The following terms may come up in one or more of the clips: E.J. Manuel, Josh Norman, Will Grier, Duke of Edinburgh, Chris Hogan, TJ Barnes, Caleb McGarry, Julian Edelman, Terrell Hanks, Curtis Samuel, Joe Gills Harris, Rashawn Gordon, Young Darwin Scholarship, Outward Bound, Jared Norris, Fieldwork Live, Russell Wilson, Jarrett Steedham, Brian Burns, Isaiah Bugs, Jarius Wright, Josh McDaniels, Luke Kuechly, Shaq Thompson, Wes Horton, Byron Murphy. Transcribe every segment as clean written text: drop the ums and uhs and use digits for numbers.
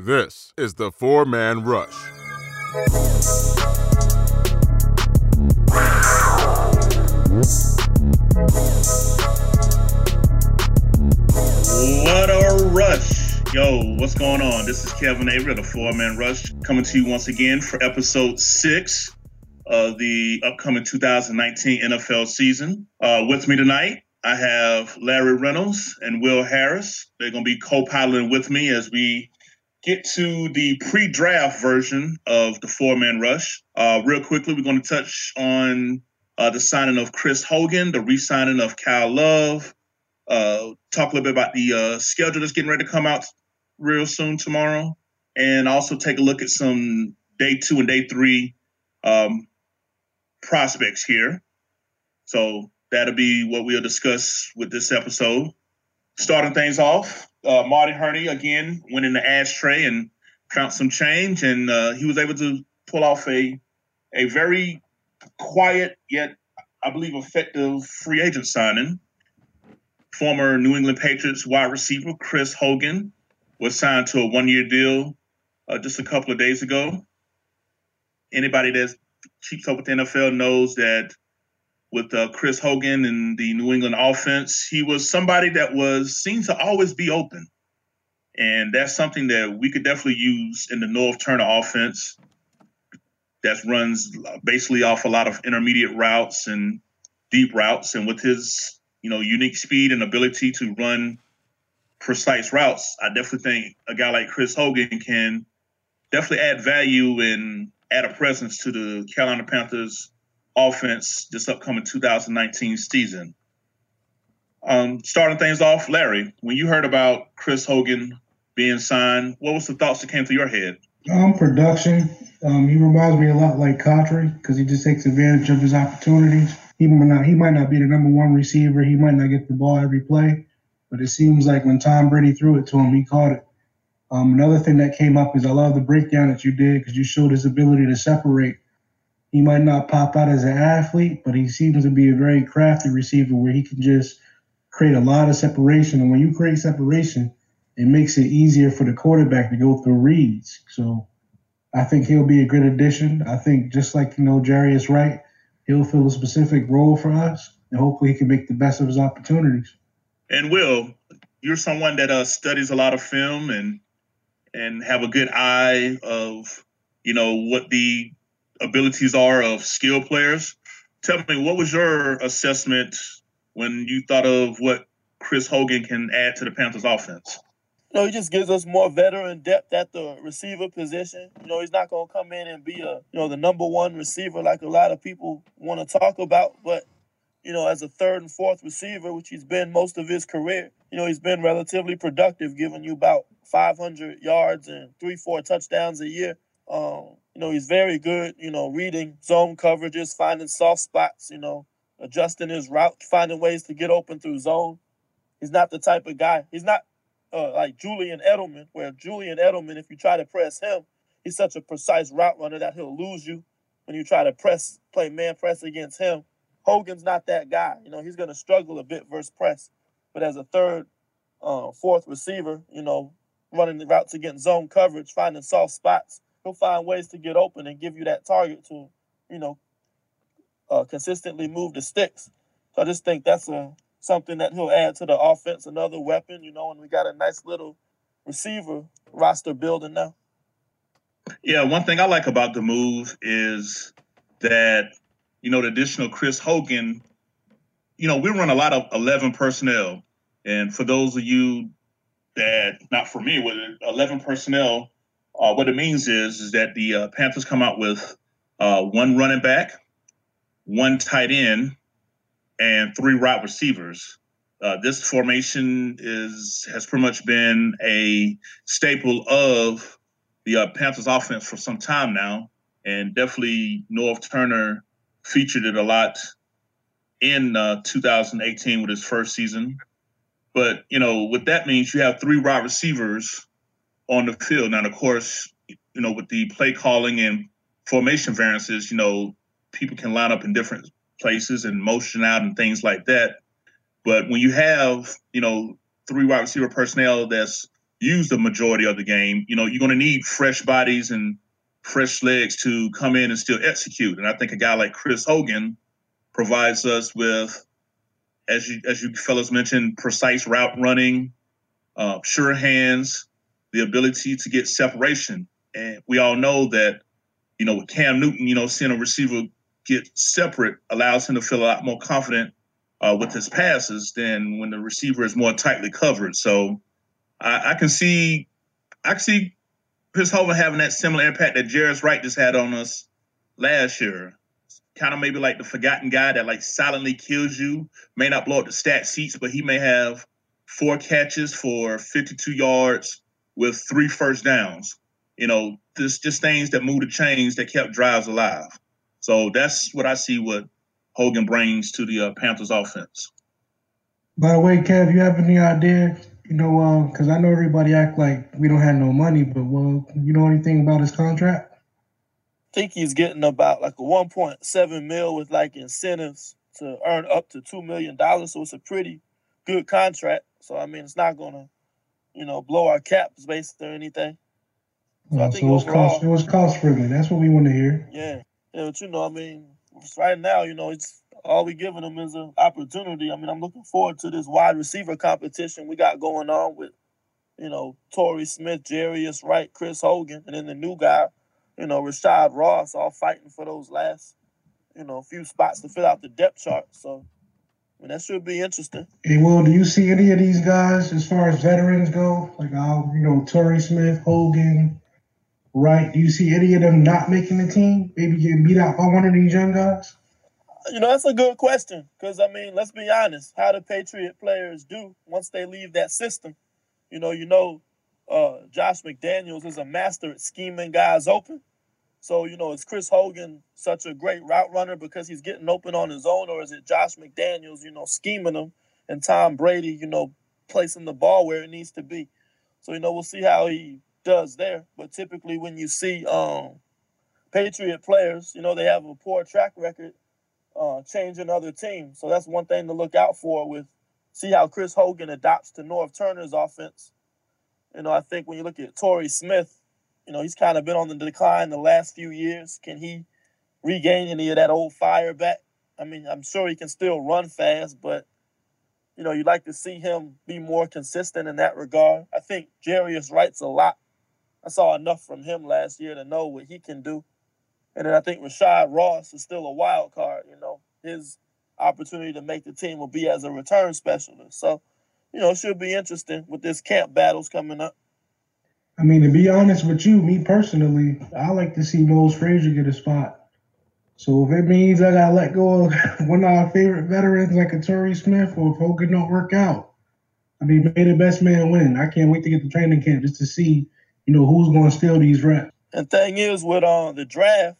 This is the Four-Man Rush. What a rush. Yo, what's going on? This is Kevin Avery of the Four-Man Rush, coming to you once again for episode 6 of the upcoming 2019 NFL season. With me tonight, I have Larry Reynolds and Will Harris. They're going to be co-piloting with me as we get to the pre-draft version of the Four-Man Rush. Real quickly, we're going to touch on the signing of Chris Hogan, the re-signing of Kyle Love, talk a little bit about the schedule that's getting ready to come out real soon tomorrow, and also take a look at some day 2 and day 3 prospects here. So that'll be what we'll discuss with this episode. Starting things off, Marty Hurney, again, went in the ashtray and found some change, and he was able to pull off a very quiet yet, I believe, effective free agent signing. Former New England Patriots wide receiver Chris Hogan was signed to a one-year deal just a couple of days ago. Anybody that keeps up with the NFL knows that with Chris Hogan and the New England offense, he was somebody that seemed to always be open. And that's something that we could definitely use in the Norv Turner offense that runs basically off a lot of intermediate routes and deep routes. And with his, unique speed and ability to run precise routes, I definitely think a guy like Chris Hogan can definitely add value and add a presence to the Carolina Panthers offense this upcoming 2019 season. Starting things off, Larry, when you heard about Chris Hogan being signed, what was the thoughts that came through your head? Production. He reminds me a lot like Cottry because he just takes advantage of his opportunities. He might not be the number one receiver. He might not get the ball every play, but it seems like when Tom Brady threw it to him, he caught it. Another thing that came up is I love the breakdown that you did because you showed his ability to separate. He might not pop out as an athlete, but he seems to be a very crafty receiver where he can just create a lot of separation. And when you create separation, it makes it easier for the quarterback to go through reads. So I think he'll be a good addition. I think just like, Jarius Wright, he'll fill a specific role for us, and hopefully he can make the best of his opportunities. And Will, you're someone that studies a lot of film and have a good eye of, what the abilities are of skilled players. Tell me, what was your assessment when you thought of what Chris Hogan can add to the Panthers offense? He just gives us more veteran depth at the receiver position. He's not going to come in and be the number one receiver like a lot of people want to talk about, but as a third and fourth receiver, which he's been most of his career, he's been relatively productive, giving you about 500 yards and 3-4 touchdowns a year. He's very good, reading zone coverages, finding soft spots, adjusting his route, finding ways to get open through zone. He's not the type of guy. He's not like Julian Edelman, where Julian Edelman, if you try to press him, he's such a precise route runner that he'll lose you when you try to play man press against him. Hogan's not that guy. He's going to struggle a bit versus press. But as a third, fourth receiver, running the routes against zone coverage, finding soft spots, he'll find ways to get open and give you that target to, consistently move the sticks. So I just think that's something that he'll add to the offense, another weapon, and we got a nice little receiver roster building now. Yeah, one thing I like about the move is that, the additional Chris Hogan, we run a lot of 11 personnel. And for those of you that, not for me, with 11 personnel, what it means is that the Panthers come out with one running back, one tight end, and 3 route receivers. This formation has pretty much been a staple of the Panthers offense for some time now, and definitely Norv Turner featured it a lot in 2018 with his first season. But, what that means, you have 3 route receivers on the field. Now, of course, with the play calling and formation variances, people can line up in different places and motion out and things like that. But when you have, 3 wide receiver personnel that's used the majority of the game. You know, you're going to need fresh bodies and fresh legs to come in and still execute. And I think a guy like Chris Hogan provides us with, as you fellas mentioned, precise route running, sure hands, the ability to get separation. And we all know that, you know, with Cam Newton, you know, seeing a receiver get separate allows him to feel a lot more confident with his passes than when the receiver is more tightly covered. So I can see Chris Hogan having that similar impact that Jarius Wright just had on us last year. Kind of maybe like the forgotten guy that like silently kills you, may not blow up the stat sheets, but he may have 4 catches for 52 yards with 3 first downs. You know, there's just things that move the chains that kept drives alive. So that's what I see what Hogan brings to the Panthers offense. By the way, Kev, you have any idea? You know, because I know everybody act like we don't have no money, but, well, you know anything about his contract? I think he's getting about like a $1.7 million with like incentives to earn up to $2 million. So it's a pretty good contract. So, I mean, it's not going to, you know, blow our cap space or anything. So I think so it was cost friendly. That's what we want to hear. Yeah. Yeah, but, you know, I mean, right now, you know, it's all we're giving them is an opportunity. I mean, I'm looking forward to this wide receiver competition we got going on with, you know, Torrey Smith, Jarius Wright, Chris Hogan, and then the new guy, you know, Rashad Ross, all fighting for those last, you know, few spots to fill out the depth chart. So, I mean, that should be interesting. Hey, Will, do you see any of these guys as far as veterans go? Like, you know, Torrey Smith, Hogan, Wright, do you see any of them not making the team? Maybe getting beat out by one of these young guys? You know, that's a good question because, I mean, let's be honest, how do Patriot players do once they leave that system? You know, Josh McDaniels is a master at scheming guys open. So, you know, is Chris Hogan such a great route runner because he's getting open on his own, or is it Josh McDaniels, you know, scheming him, and Tom Brady, you know, placing the ball where it needs to be? So, you know, we'll see how he does there. But typically when you see Patriot players, you know, they have a poor track record changing other teams. So that's one thing to look out for with see how Chris Hogan adopts to Norv Turner's offense. You know, I think when you look at Torrey Smith, you know, he's kind of been on the decline the last few years. Can he regain any of that old fire back? I mean, I'm sure he can still run fast, but, you know, you'd like to see him be more consistent in that regard. I think Jarius Wright's a lot. I saw enough from him last year to know what he can do. And then I think Rashad Ross is still a wild card. You know, his opportunity to make the team will be as a return specialist. So, you know, it should be interesting with this camp battles coming up. I mean, to be honest with you, me personally, I like to see Mose Frazier get a spot. So if it means I got to let go of one of our favorite veterans like a Torrey Smith, or if Hogan don't work out, I mean, may the best man win. I can't wait to get to training camp just to see, you know, who's going to steal these reps. And thing is, with the draft,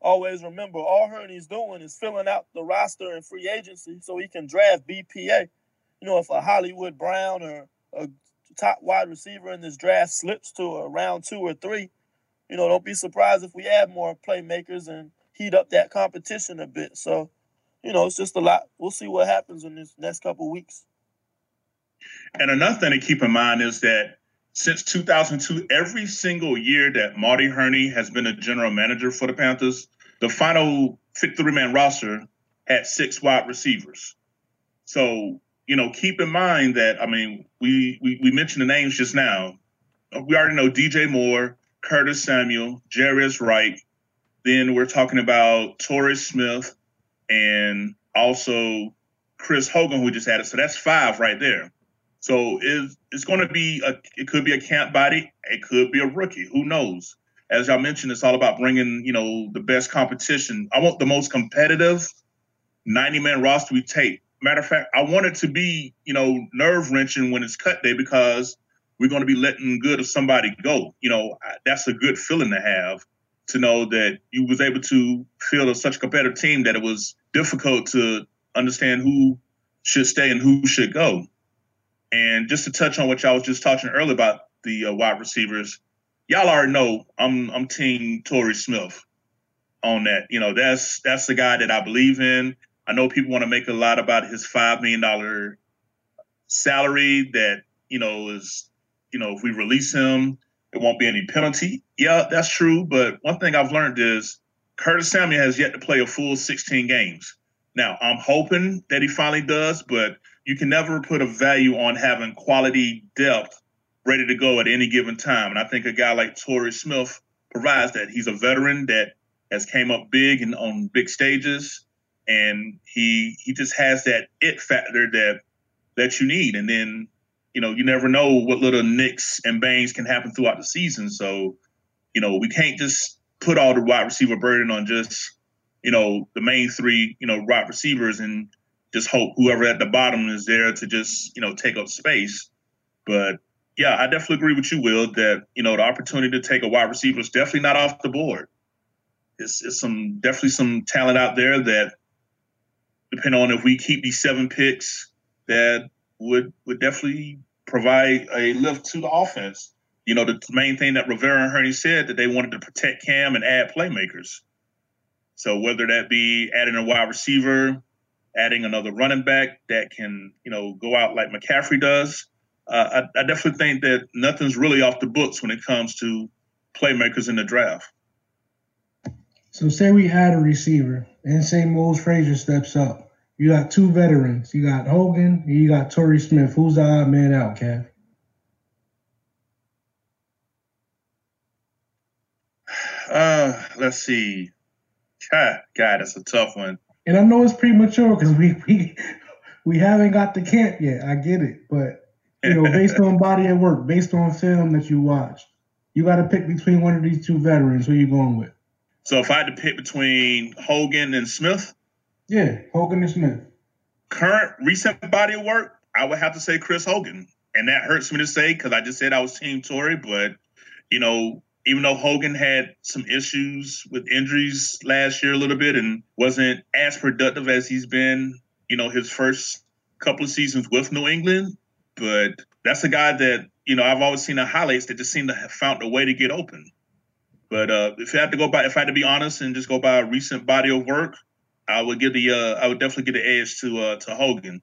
always remember, all Hurney's doing is filling out the roster and free agency so he can draft BPA. You know, if a Hollywood Brown or a top wide receiver in this draft slips to a round 2 or 3, you know, don't be surprised if we add more playmakers and heat up that competition a bit. So, you know, it's just a lot. We'll see what happens in this next couple of weeks. And another thing to keep in mind is that since 2002, every single year that Marty Hurney has been a general manager for the Panthers, the final 53-man roster had 6 wide receivers. So, you know, keep in mind that, I mean, we mentioned the names just now. We already know DJ Moore, Curtis Samuel, Jarius Wright. Then we're talking about Torrey Smith and also Chris Hogan, who just had it. So that's 5 right there. So it's going to be it could be a camp body. It could be a rookie. Who knows? As y'all mentioned, it's all about bringing, you know, the best competition. I want the most competitive 90-man roster we take. Matter of fact, I want it to be, you know, nerve-wrenching when it's cut day because we're going to be letting good of somebody go. You know, that's a good feeling to have, to know that you was able to field such a competitive team that it was difficult to understand who should stay and who should go. And just to touch on what y'all was just talking earlier about the wide receivers, y'all already know I'm team Torrey Smith on that. You know, that's the guy that I believe in. I know people want to make a lot about his $5 million salary that, you know, is you know, if we release him, it won't be any penalty. Yeah, that's true. But one thing I've learned is Curtis Samuel has yet to play a full 16 games. Now, I'm hoping that he finally does, but you can never put a value on having quality depth ready to go at any given time. And I think a guy like Torrey Smith provides that. He's a veteran that has came up big and on big stages, and he just has that it factor that you need. And then, you know, you never know what little nicks and bangs can happen throughout the season. So, you know, we can't just put all the wide receiver burden on just, you know, the main three, you know, wide receivers and just hope whoever at the bottom is there to just, you know, take up space. But yeah, I definitely agree with you, Will, that, you know, the opportunity to take a wide receiver is definitely not off the board. It's definitely some talent out there that, depending on if we keep these 7 picks, that would definitely provide a lift to the offense. You know, the main thing that Rivera and Hurney said, that they wanted to protect Cam and add playmakers. So whether that be adding a wide receiver, adding another running back that can, you know, go out like McCaffrey does, I definitely think that nothing's really off the books when it comes to playmakers in the draft. So say we had a receiver and say Moses Frazier steps up. You got 2 veterans. You got Hogan and you got Torrey Smith. Who's the odd man out, Kev? Let's see. God, that's a tough one. And I know it's premature because we haven't got to camp yet. I get it. But, you know, based on body of work, based on film that you watched, you got to pick between one of these 2 veterans. Who are you going with? So if I had to pick between Hogan and Smith? Yeah, Hogan and Smith. Current, recent body of work, I would have to say Chris Hogan. And that hurts me to say because I just said I was Team Torrey. But, you know, even though Hogan had some issues with injuries last year a little bit and wasn't as productive as he's been, you know, his first couple of seasons with New England. But that's a guy that, you know, I've always seen the highlights that just seem to have found a way to get open. But if I had to be honest and just go by a recent body of work, I would definitely give the edge to Hogan.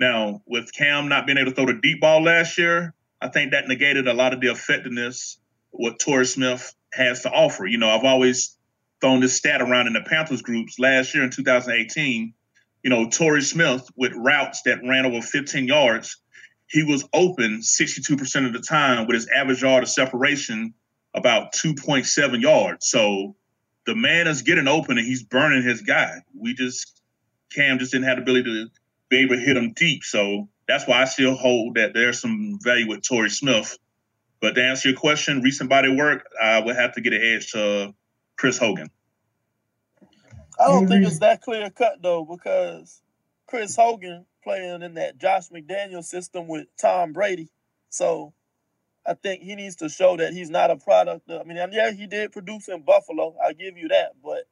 Now, with Cam not being able to throw the deep ball last year, I think that negated a lot of the effectiveness what Torrey Smith has to offer. You know, I've always thrown this stat around in the Panthers groups last year in 2018. You know, Torrey Smith with routes that ran over 15 yards, he was open 62% of the time with his average yard of separation about 2.7 yards. So the man is getting open and he's burning his guy. Cam just didn't have the ability to be able to hit him deep. So that's why I still hold that there's some value with Torrey Smith. But to answer your question, recent body work, I would have to get an edge to Chris Hogan. I don't think it's that clear cut, though, because Chris Hogan playing in that Josh McDaniels system with Tom Brady. So I think he needs to show that he's not a product of, I mean, yeah, he did produce in Buffalo. I'll give you that. But,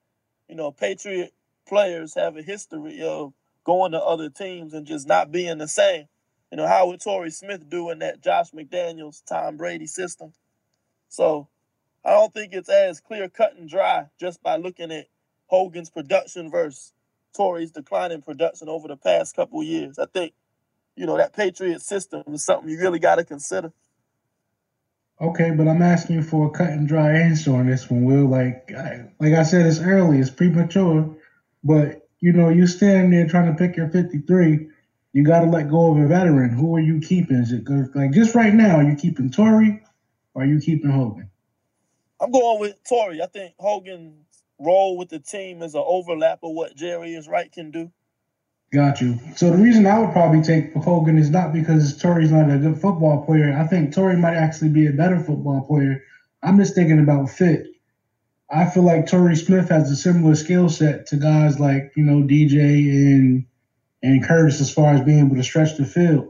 you know, Patriot players have a history of going to other teams and just not being the same. You know, how would Torrey Smith do in that Josh McDaniels, Tom Brady system? So I don't think it's as clear-cut and dry just by looking at Hogan's production versus Torrey's declining production over the past couple of years. I think, you know, that Patriot system is something you really got to consider. Okay, but I'm asking you for a cut and dry answer on this one, Will. Like I said, it's early, it's premature, but you know, you standing there trying to pick your 53. You got to let go of a veteran. Who are you keeping? Is it good? Like just right now, are you keeping Torrey or are you keeping Hogan? I'm going with Torrey. I think Hogan's role with the team is an overlap of what Jarius Wright can do. Got you. So the reason I would probably take Hogan is not because Torrey's not a good football player. I think Torrey might actually be a better football player. I'm just thinking about fit. I feel like Torrey Smith has a similar skill set to guys like, you know, DJ and Curtis as far as being able to stretch the field.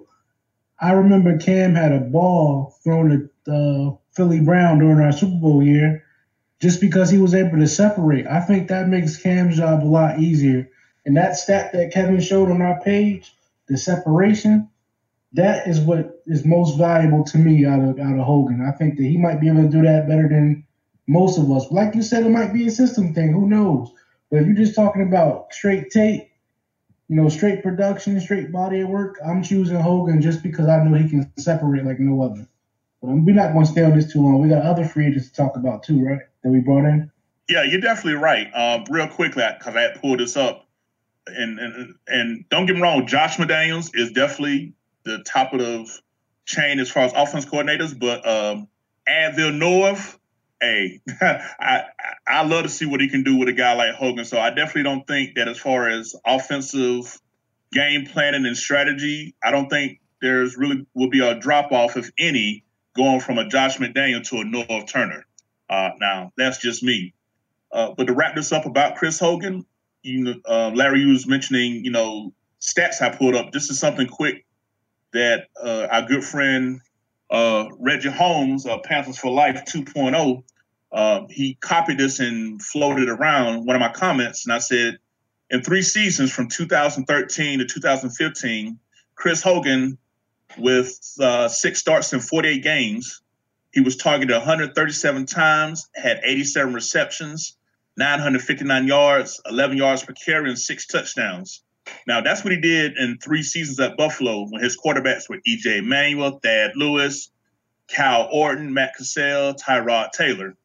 I remember Cam had a ball thrown at Philly Brown during our Super Bowl year just because he was able to separate. I think that makes Cam's job a lot easier. And that stat that Kevin showed on our page, the separation, that is what is most valuable to me out of Hogan. I think that he might be able to do that better than most of us. Like you said, it might be a system thing. Who knows? But if you're just talking about straight tape, you know, straight production, straight body of work, I'm choosing Hogan just because I know he can separate like no other. But we're not going to stay on this too long. We got other free agents to talk about too, right, that we brought in? Yeah, you're definitely right. Real quick, because I had pulled this up. And don't get me wrong, Josh McDaniels is definitely the top of the chain as far as offense coordinators. But Advil North, hey, I love to see what he can do with a guy like Hogan. So I definitely don't think that as far as offensive game planning and strategy, I don't think there's really will be a drop-off, if any, going from a Josh McDaniel to a Norv Turner. Now, that's just me. But to wrap this up about Chris Hogan, you know, Larry, you was mentioning, you know, stats I pulled up. This is something quick that our good friend Reggie Holmes, Panthers for Life 2.0, he copied this and floated around one of my comments. And I said, in three seasons from 2013 to 2015, Chris Hogan, with 6 starts in 48 games, he was targeted 137 times, had 87 receptions, 959 yards, 11 yards per carry, and 6 touchdowns. Now, that's what he did in 3 seasons at Buffalo when his quarterbacks were E.J. Manuel, Thad Lewis, Kyle Orton, Matt Cassell, Tyrod Taylor.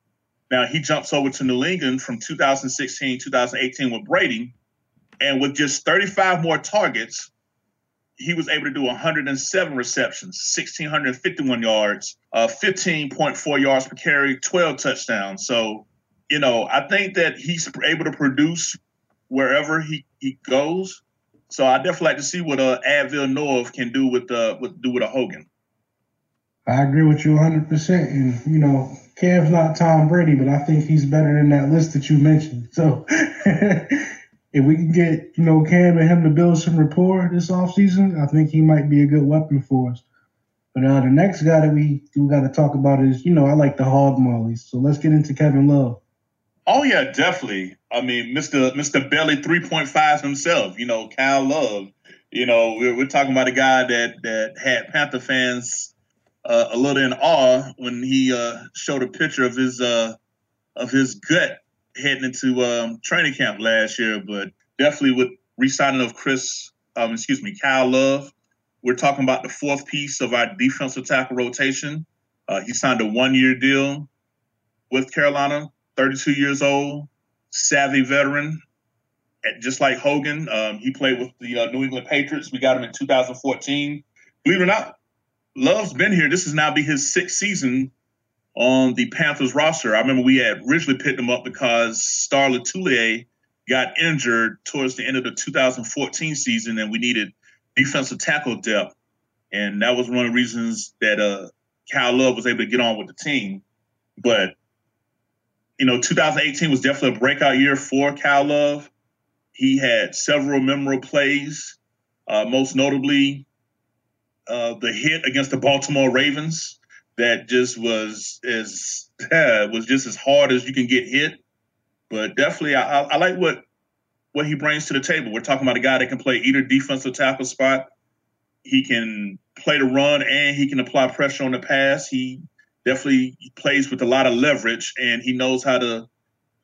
Now, he jumps over to New England from 2016-2018 with Brady, and with just 35 more targets, he was able to do 107 receptions, 1,651 yards, 15.4 yards per carry, 12 touchdowns. So, you know, I think that he's able to produce wherever he goes. So I definitely like to see what Advil North can do with a Hogan. I agree with you 100%. And, you know, Kev's not Tom Brady, but I think he's better than that list that you mentioned. So if we can get, you know, Cam and him to build some rapport this offseason, I think he might be a good weapon for us. But the next guy that we got to talk about is, you know, I like the Hog Mollies. So let's get into Kevin Love. Oh, yeah, definitely. I mean, Mr. Belly 3.5 himself, you know, Kyle Love. You know, we're talking about a guy that had Panther fans a little in awe when he showed a picture of his gut heading into training camp last year. But definitely with re-signing of Kyle Love, we're talking about the 4th piece of our defensive tackle rotation. He signed a 1-year deal with Carolina, 32 years old, savvy veteran. And just like Hogan, he played with the New England Patriots. We got him in 2014. Believe it or not, Love's been here. This is now be his 6th season on the Panthers roster. I remember we had originally picked him up because Star Latulier got injured towards the end of the 2014 season, and we needed defensive tackle depth. And that was one of the reasons that Kyle Love was able to get on with the team. But, you know, 2018 was definitely a breakout year for Kyle Love. He had several memorable plays, most notably the hit against the Baltimore Ravens. That just was just as hard as you can get hit. But definitely, I like what he brings to the table. We're talking about a guy that can play either defensive tackle spot. He can play the run, and he can apply pressure on the pass. He definitely plays with a lot of leverage, and he knows how to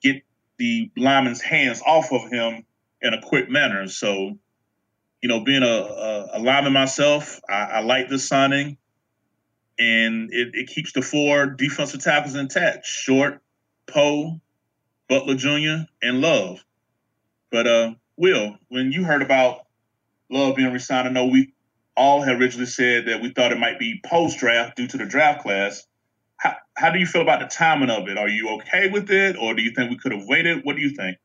get the lineman's hands off of him in a quick manner. So, you know, being a lineman myself, I like this signing. And it keeps the 4 defensive tackles intact: Short, Poe, Butler Jr., and Love. But, Will, when you heard about Love being re-signed, I know we all had originally said that we thought it might be post-draft due to the draft class. How do you feel about the timing of it? Are you okay with it, or do you think we could have waited? What do you think?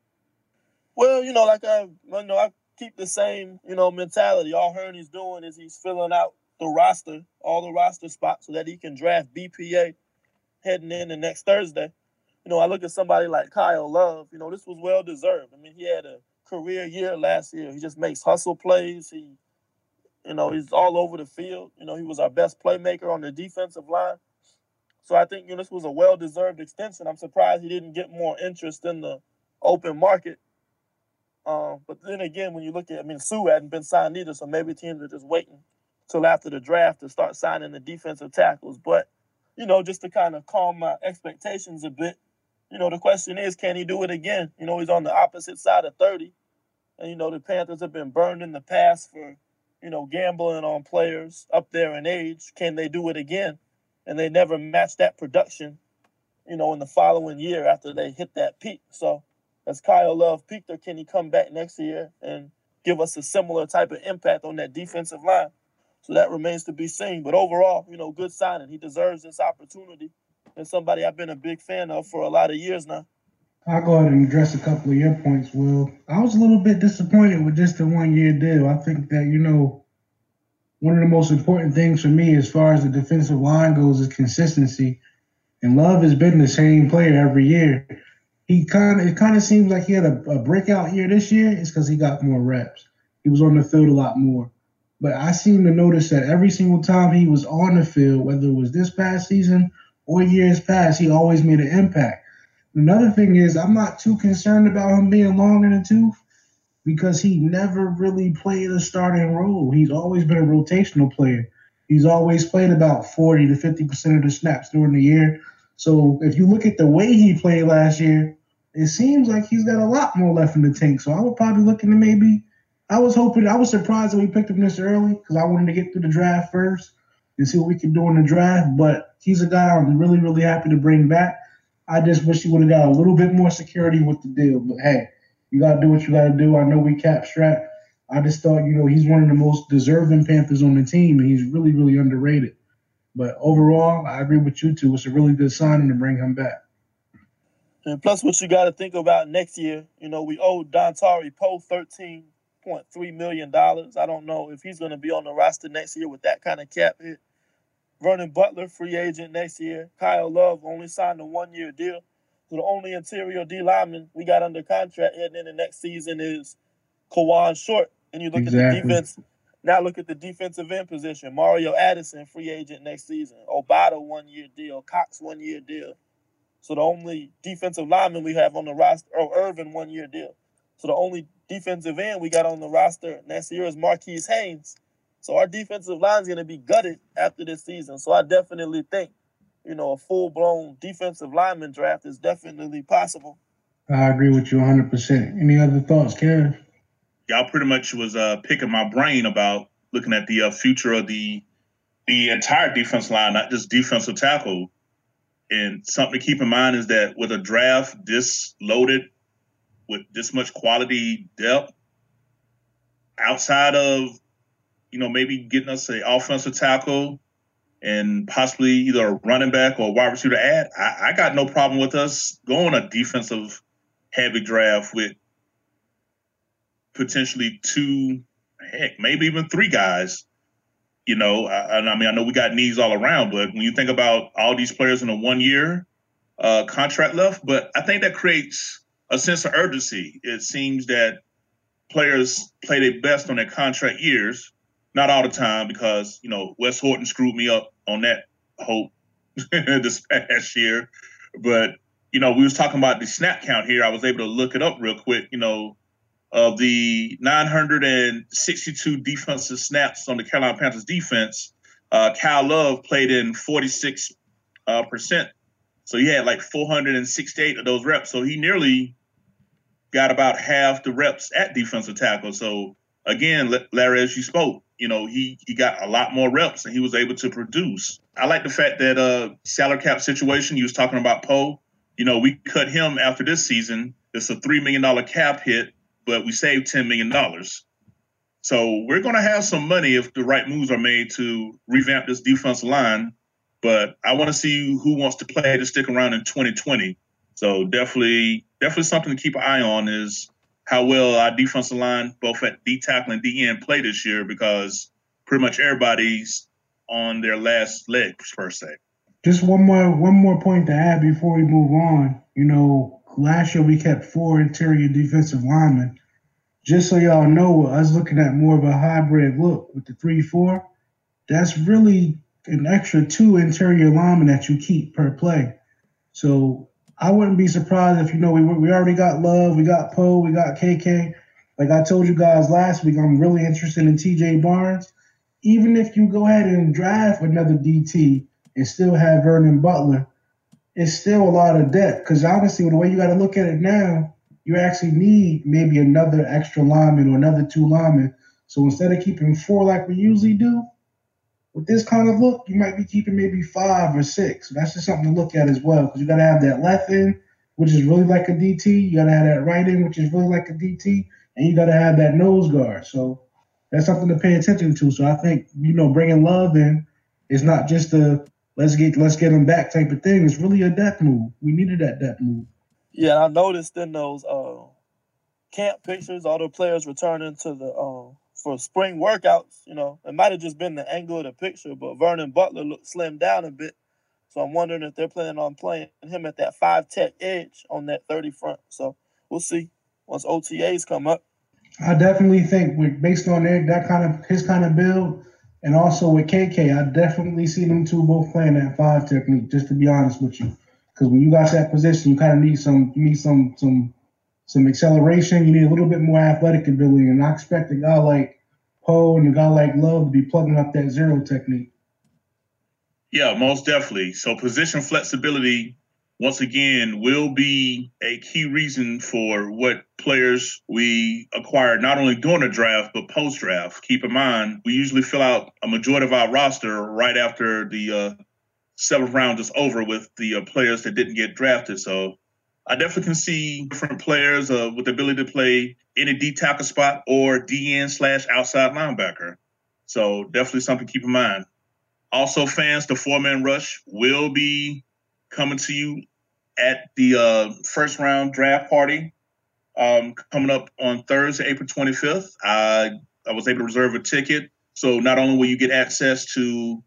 Well, you know, like I keep the same, you know, mentality. All Hurney's doing is he's filling out the roster, all the roster spots, so that he can draft BPA heading into next Thursday. You know, I look at somebody like Kyle Love. You know, this was well-deserved. I mean, he had a career year last year. He just makes hustle plays. He, you know, he's all over the field. You know, he was our best playmaker on the defensive line. So I think, you know, this was a well-deserved extension. I'm surprised he didn't get more interest in the open market. But then again, when you look at, I mean, Sue hadn't been signed either, so maybe teams are just waiting till after the draft to start signing the defensive tackles. But, you know, just to kind of calm my expectations a bit, you know, the question is, can he do it again? You know, he's on the opposite side of 30. And, you know, the Panthers have been burned in the past for, you know, gambling on players up there in age. Can they do it again? and they never matched that production, you know, in the following year after they hit that peak. So has Kyle Love peaked, or can he come back next year and give us a similar type of impact on that defensive line? So that remains to be seen. But overall, you know, good signing. He deserves this opportunity, and somebody I've been a big fan of for a lot of years now. I'll go ahead and address a couple of your points, Will. I was a little bit disappointed with just the one-year deal. I think that, you know, one of the most important things for me as far as the defensive line goes is consistency. And Love has been the same player every year. It kind of seems like he had a breakout year this year. It's because he got more reps. He was on the field a lot more. But I seem to notice that every single time he was on the field, whether it was this past season or years past, he always made an impact. Another thing is I'm not too concerned about him being long in the tooth because he never really played a starting role. He's always been a rotational player. He's always played about 40 to 50% of the snaps during the year. So if you look at the way he played last year, it seems like he's got a lot more left in the tank. So I would probably look into maybe – I was surprised that we picked him this early because I wanted to get through the draft first and see what we could do in the draft. But he's a guy I'm really, really happy to bring back. I just wish he would have got a little bit more security with the deal. But, hey, you got to do what you got to do. I know we cap-strapped. I just thought, you know, he's one of the most deserving Panthers on the team, and he's really, really underrated. But overall, I agree with you two. It's a really good signing to bring him back. And plus what you got to think about next year, you know, we owe Dontari Poe $13.3 million. I don't know if he's going to be on the roster next year with that kind of cap hit. Vernon Butler, free agent next year. Kyle Love only signed a one-year deal. So the only interior D lineman we got under contract heading into next season is Kawan Short. And you look at the defense. Now look at the defensive end position. Mario Addison, free agent next season. Obata, one-year deal. Cox, one-year deal. So the only defensive lineman we have on the roster, or Irvin, one-year deal. So the only defensive end we got on the roster next year is Marquise Haynes. So our defensive line is going to be gutted after this season. So I definitely think, you know, a full-blown defensive lineman draft is definitely possible. I agree with you 100%. Any other thoughts, Karen? Y'all pretty much was picking my brain about looking at the future of the entire defense line, not just defensive tackle. And something to keep in mind is that with a draft this loaded, with this much quality depth, outside of, you know, maybe getting us an offensive tackle and possibly either a running back or a wide receiver add, I got no problem with us going a defensive-heavy draft with potentially two, heck, maybe even three guys. You know, and I mean, I know we got needs all around, but when you think about all these players in a one-year contract left, but I think that creates a sense of urgency. It seems that players play their best on their contract years. Not all the time, because, you know, Wes Horton screwed me up on that hope this past year. But, you know, we was talking about the snap count here. I was able to look it up real quick. You know, of the 962 defensive snaps on the Carolina Panthers defense, Kyle Love played in 46%. So he had like 468 of those reps. So he nearly got about half the reps at defensive tackle. So, again, Larry, as you spoke, you know, he got a lot more reps and he was able to produce. I like the fact that salary cap situation, you was talking about Poe. You know, we cut him after this season. It's a $3 million cap hit, but we saved $10 million. So we're going to have some money if the right moves are made to revamp this defensive line. But I want to see who wants to play to stick around in 2020. So definitely something to keep an eye on is how well our defensive line, both at D-tackle and D-end, play this year, because pretty much everybody's on their last legs, per se. Just one more point to add before we move on. You know, last year we kept four interior defensive linemen. Just so y'all know, us looking at more of a hybrid look with the 3-4, that's really an extra two interior linemen that you keep per play. So I wouldn't be surprised if, you know, we already got Love, we got Poe, we got KK. Like I told you guys last week, I'm really interested in TJ Barnes. Even if you go ahead and draft another DT and still have Vernon Butler, it's still a lot of depth. Because honestly, the way you got to look at it now, you actually need maybe another extra lineman or another two linemen. So instead of keeping four like we usually do, with this kind of look, you might be keeping maybe 5 or 6. So that's just something to look at as well, because you got to have that left end, which is really like a DT. You got to have that right end, which is really like a DT. And you got to have that nose guard. So that's something to pay attention to. So I think, you know, bringing Love in is not just a let's get him back type of thing. It's really a depth move. We needed that depth move. Yeah, I noticed in those camp pictures, all the players returning to the for spring workouts. You know, it might have just been the angle of the picture, but Vernon Butler looked slimmed down a bit. So I'm wondering if they're planning on playing him at that 5-tech edge on that 30 front. So we'll see once OTAs come up. I definitely think based on that kind of his kind of build, and also with KK, I definitely see them two both playing that 5 technique, just to be honest with you. Because when you got that position, you kind of need some acceleration. You need a little bit more athletic ability. And I expect a guy like Poe and a guy like Love to be plugging up that 0 technique. Yeah, most definitely. So position flexibility, once again, will be a key reason for what players we acquire, not only during the draft, but post-draft. Keep in mind, we usually fill out a majority of our roster right after the 7th round is over with the players that didn't get drafted. So I definitely can see different players with the ability to play any D-tackle spot or DN/outside linebacker. So definitely something to keep in mind. Also, fans, the 4-man rush will be coming to you at the first-round draft party coming up on Thursday, April 25th. I was able to reserve a ticket. So not only will you get access to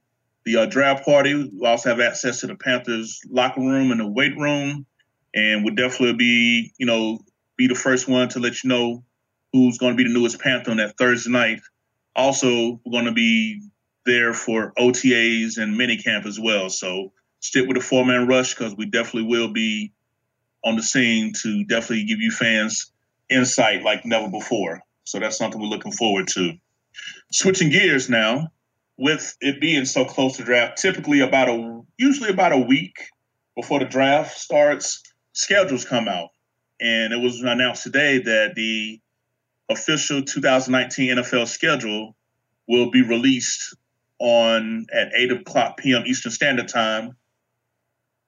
the draft party, we'll also have access to the Panthers locker room and the weight room. And we'll definitely be the first one to let you know who's going to be the newest Panther on that Thursday night. Also, we're going to be there for OTAs and minicamp as well. So stick with the 4-man rush, because we definitely will be on the scene to definitely give you fans insight like never before. So that's something we're looking forward to. Switching gears now, with it being so close to draft, typically usually about a week before the draft starts, schedules come out. And it was announced today that the official 2019 NFL schedule will be released at 8:00 p.m. Eastern Standard Time.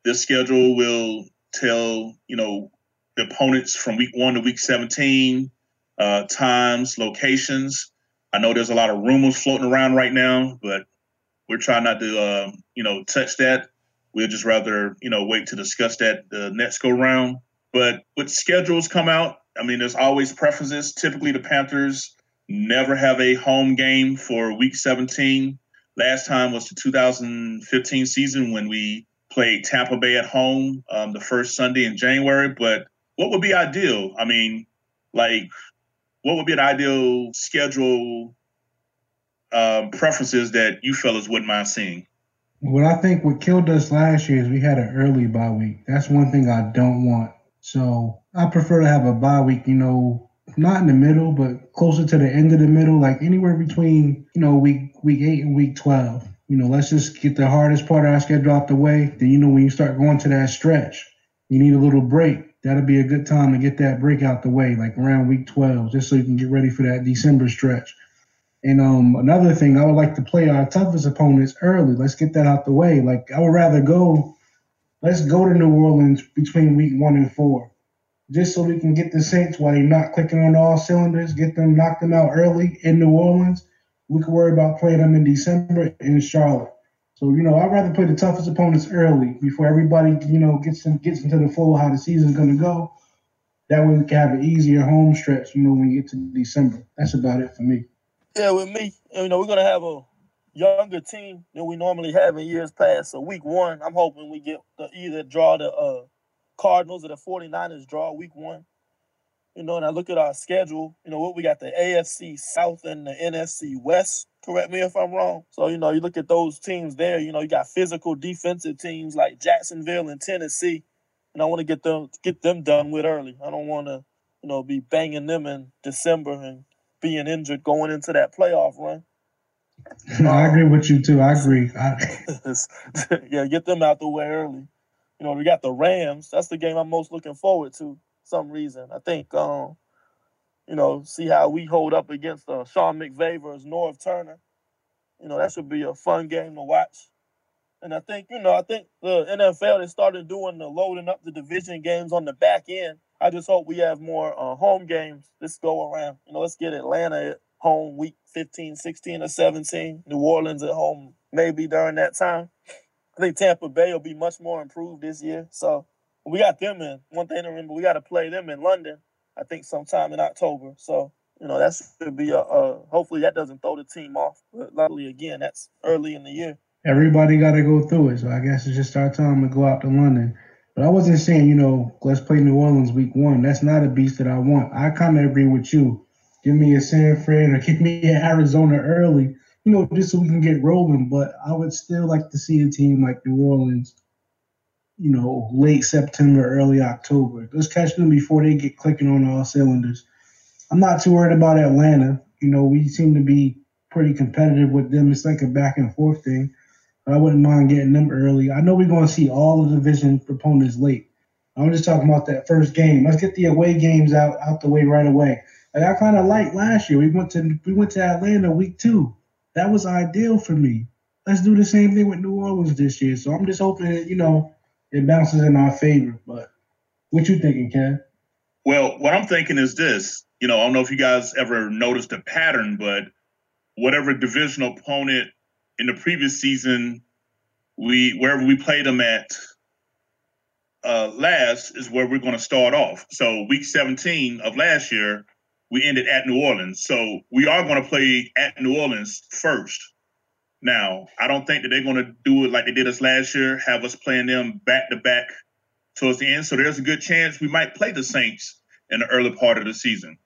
This schedule will tell, the opponents from week 1 to week 17, times, locations. I know there's a lot of rumors floating around right now, but we're trying not to, touch that. We'll just rather, wait to discuss that the next go round. But with schedules come out, I mean, there's always preferences. Typically, the Panthers never have a home game for week 17. Last time was the 2015 season when we played Tampa Bay at home the first Sunday in January. But what would be ideal? I mean, what would be an ideal schedule preferences that you fellas wouldn't mind seeing? What I think what killed us last year is we had an early bye week. That's one thing I don't want. So I prefer to have a bye week, not in the middle, but closer to the end of the middle, like anywhere between, week 8 and week 12. Let's just get the hardest part of our schedule out the way. Then, when you start going to that stretch, you need a little break. That'll be a good time to get that break out the way, like around week 12, just so you can get ready for that December stretch. And another thing, I would like to play our toughest opponents early. Let's get that out the way. Like, I would rather let's go to New Orleans between week 1 and 4, just so we can get the Saints while they're not clicking on all cylinders, knock them out early in New Orleans. We can worry about playing them in December in Charlotte. So, I'd rather play the toughest opponents early before everybody, gets into the flow of how the season's going to go. That way we can have an easier home stretch, when you get to December. That's about it for me. Yeah, with me, we're going to have a younger team than we normally have in years past. So week 1, I'm hoping we get to either draw the Cardinals or the 49ers draw week 1. And I look at our schedule, what we got, the AFC South and the NFC West. Correct me if I'm wrong. So, you look at those teams there, you got physical defensive teams like Jacksonville and Tennessee. And I want to get them done with early. I don't want to, be banging them in December and being injured going into that playoff run. No, I agree with you, too. I agree. Yeah, get them out the way early. We got the Rams. That's the game I'm most looking forward to, some reason. I think, see how we hold up against Sean McVay versus Norv Turner. You know, that should be a fun game to watch. And I think, you know, I think the NFL has started doing the loading up the division games on the back end. I just hope we have more home games this go around. You know, let's get Atlanta at home week 15, 16, or 17. New Orleans at home maybe during that time. I think Tampa Bay will be much more improved this year. So we got them in. One thing to remember, we got to play them in London, I think sometime in October. So, you know, that should be hopefully that doesn't throw the team off. But luckily, again, that's early in the year. Everybody got to go through it, so I guess it's just our time to go out to London. But I wasn't saying, you know, let's play New Orleans week one. That's not a beast that I want. I kind of agree with you. Give me a San Fran or kick me at Arizona early, you know, just so we can get rolling. But I would still like to see a team like New Orleans, you know, late September, early October. Let's catch them before they get clicking on all cylinders. I'm not too worried about Atlanta. You know, we seem to be pretty competitive with them. It's like a back and forth thing. I wouldn't mind getting them early. I know we're going to see all the division opponents late. I'm just talking about that first game. Let's get the away games out the way right away. Like I kind of liked last year. We went to Atlanta week two. That was ideal for me. Let's do the same thing with New Orleans this year. So I'm just hoping that, you know, it bounces in our favor. But what you thinking, Ken? Well, what I'm thinking is this. You know, I don't know if you guys ever noticed a pattern, but whatever divisional opponent in the previous season, wherever we played them at last is where we're going to start off. So week 17 of last year, we ended at New Orleans. So we are going to play at New Orleans first. Now, I don't think that they're going to do it like they did us last year, have us playing them back-to-back towards the end. So there's a good chance we might play the Saints in the early part of the season.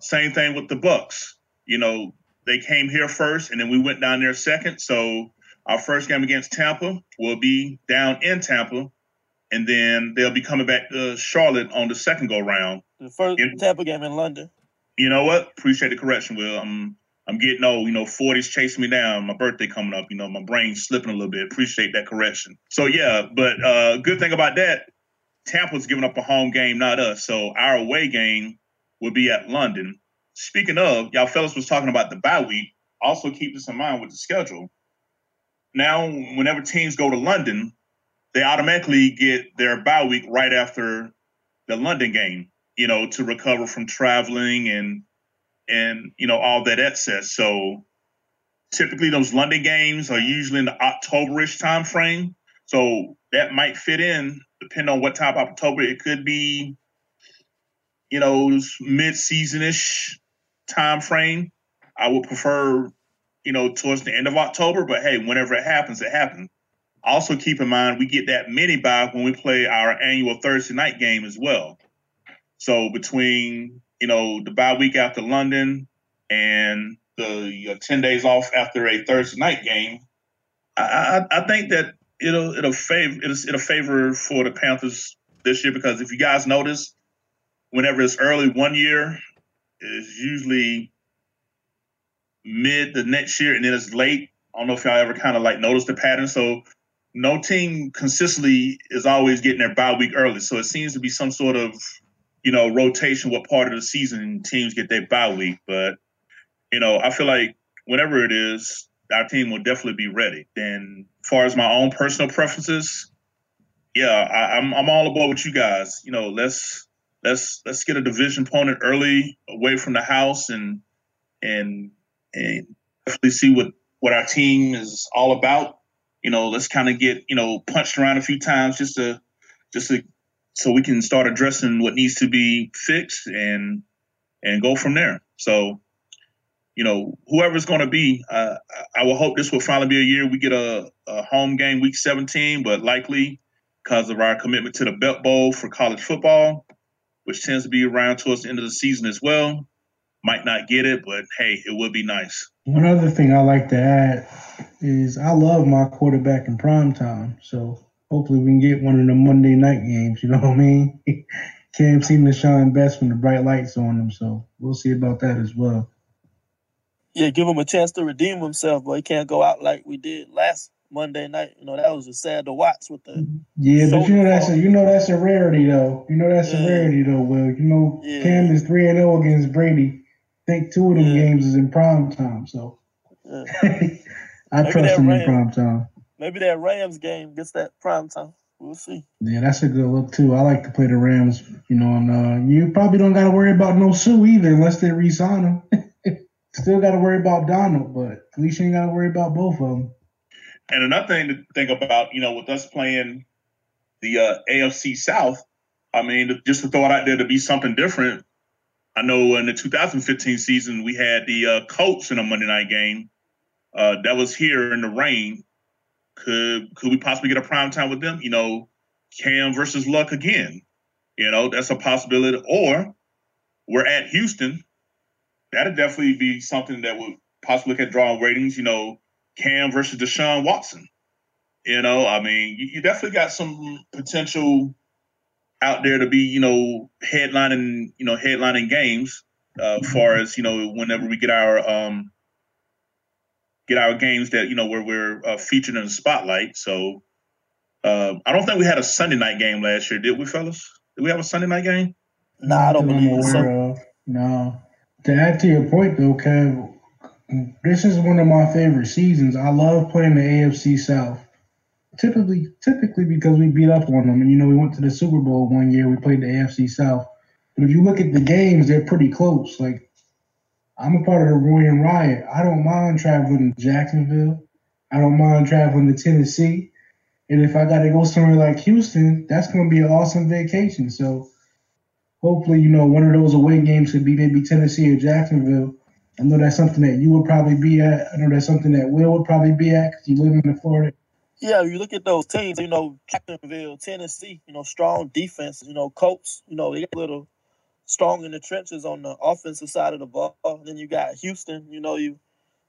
Same thing with the Bucks. You know, they came here first, and then we went down there second. So our first game against Tampa will be down in Tampa, and then they'll be coming back to Charlotte on the second go-round. The first Tampa game in London. You know what? Appreciate the correction, Will. I'm getting old. You know, 40's chasing me down. My birthday coming up. You know, my brain's slipping a little bit. Appreciate that correction. So, yeah, but good thing about that, Tampa's giving up a home game, not us. So our away game will be at London. Speaking of, y'all fellas was talking about the bye week. Also keep this in mind with the schedule. Now, whenever teams go to London, they automatically get their bye week right after the London game, you know, to recover from traveling and you know, all that excess. So typically those London games are usually in the October-ish time frame. So that might fit in, depending on what time of October. It could be, you know, mid-season-ish time frame. I would prefer, you know, towards the end of October, but hey, whenever it happens, it happens. Also keep in mind, we get that mini bye when we play our annual Thursday night game as well. So between, you know, the bye week after London and the 10 days off after a Thursday night game, I think that it'll favor for the Panthers this year, because if you guys notice, whenever it's early one year, it's usually mid the next year, and then it's late. I don't know if y'all ever kind of like noticed the pattern. So no team consistently is always getting their bye week early. So it seems to be some sort of, you know, rotation what part of the season teams get their bye week. But, you know, I feel like whenever it is, our team will definitely be ready. And as far as my own personal preferences, yeah, I'm all aboard with you guys. You know, let's get a division opponent early, away from the house, and definitely see what our team is all about. You know, let's kind of get, you know, punched around a few times just to so we can start addressing what needs to be fixed and go from there. So, you know, whoever's going to be, I will hope this will finally be a year we get a home game week 17, but likely because of our commitment to the Belt Bowl for college football, which tends to be around towards the end of the season as well. Might not get it, but, hey, it would be nice. One other thing I like to add is I love my quarterback in primetime, so hopefully we can get one of the Monday night games, you know what I mean? Cam seemed to shine best when the bright lights on him, so we'll see about that as well. Yeah, give him a chance to redeem himself, but he can't go out like we did last Monday night. You know, that was just sad to watch with the but you know that's a rarity though. Will. You know, yeah. Cam is 3-0 against Brady. I think two of them games is in prime time, so I trust him in prime time. Maybe that Rams game gets that prime time. We'll see. Yeah, that's a good look too. I like to play the Rams, you know, and you probably don't got to worry about no Sue either unless they re-sign him. Still got to worry about Donald, but at least you ain't got to worry about both of them. And another thing to think about, you know, with us playing the AFC South, I mean, just to throw it out there to be something different. I know in the 2015 season, we had the Colts in a Monday night game. That was here in the rain. Could we possibly get a prime time with them? You know, Cam versus Luck again. You know, that's a possibility. Or we're at Houston. That'd definitely be something that would possibly look at drawing ratings. You know, Cam versus Deshaun Watson. You know, I mean, you definitely got some potential out there to be, you know, headlining games. Far as, you know, whenever we get our games that, you know, where we're featured in the spotlight. So I don't think we had a Sunday night game last year, did we, fellas? Did we have a Sunday night game? No, I don't believe so. No. To add to your point, though, Kev, this is one of my favorite seasons. I love playing the AFC South, typically because we beat up on them. And, you know, we went to the Super Bowl one year. We played the AFC South. But if you look at the games, they're pretty close. Like, I'm a part of the Roaring Riot. I don't mind traveling to Jacksonville. I don't mind traveling to Tennessee. And if I got to go somewhere like Houston, that's going to be an awesome vacation. So, hopefully, you know, one of those away games could be maybe Tennessee or Jacksonville. I know that's something that you would probably be at. I know that's something that Will would probably be at because you live in Florida. Yeah, you look at those teams, you know, Jacksonville, Tennessee, you know, strong defense, you know, Colts, you know, they get a little strong in the trenches on the offensive side of the ball. And then you got Houston, you know, you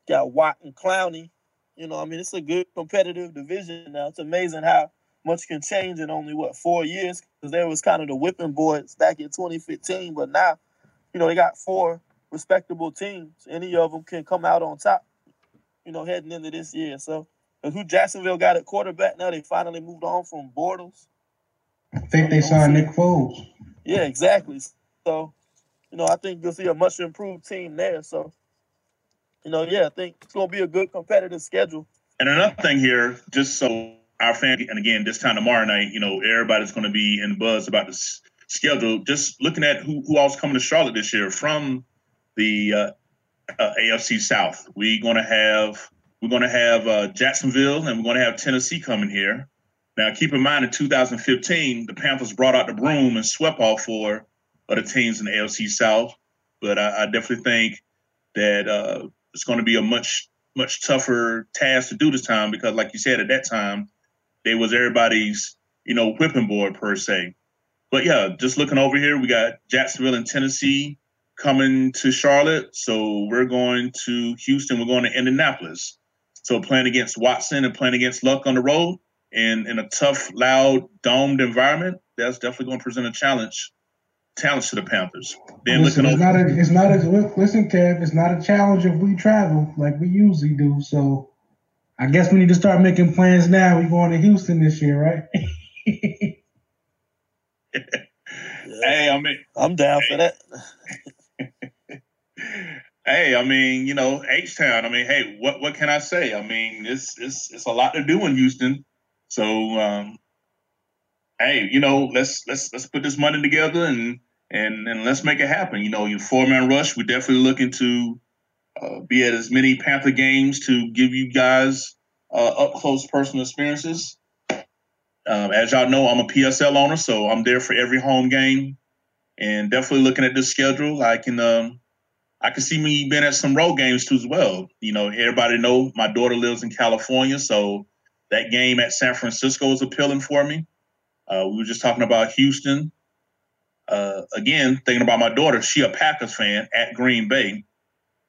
got Watt and Clowney. You know, I mean, it's a good competitive division now. It's amazing how much can change in only, 4 years? Because there was kind of the whipping boys back in 2015. But now, you know, they got four respectable teams. Any of them can come out on top, you know, heading into this year. So, and who Jacksonville got at quarterback now? They finally moved on from Bortles. I think they signed Nick Foles. Yeah, exactly. So, you know, I think you'll see a much improved team there. So, you know, yeah, I think it's going to be a good competitive schedule. And another thing here, just so our family, and again, this time tomorrow night, you know, everybody's going to be in buzz about this schedule. Just looking at who all's coming to Charlotte this year from the AFC South. We're going to have Jacksonville, and we're going to have Tennessee coming here. Now, keep in mind, in 2015, the Panthers brought out the broom and swept all four of the teams in the AFC South. But I definitely think that it's going to be a much tougher task to do this time because, like you said, at that time, they was everybody's, you know, whipping board per se. But yeah, just looking over here, we got Jacksonville and Tennessee coming to Charlotte. So we're going to Houston. We're going to Indianapolis. So playing against Watson and playing against Luck on the road in a tough, loud, domed environment, that's definitely going to present a challenge to the Panthers. Then listen, it's not a challenge if we travel like we usually do. So I guess we need to start making plans now. We're going to Houston this year, right? Yeah. Hey, I mean, I'm down for that. Hey, I mean, you know, H-Town. I mean, hey, what can I say? I mean, it's a lot to do in Houston. So, hey, you know, let's put this money together and let's make it happen. You know, your 4-man rush, we're definitely looking to be at as many Panther games to give you guys up-close personal experiences. As y'all know, I'm a PSL owner, so I'm there for every home game. And definitely looking at this schedule, I can see me being at some road games too as well. You know, everybody know my daughter lives in California, so that game at San Francisco is appealing for me. We were just talking about Houston. Again, thinking about my daughter, she a Packers fan at Green Bay.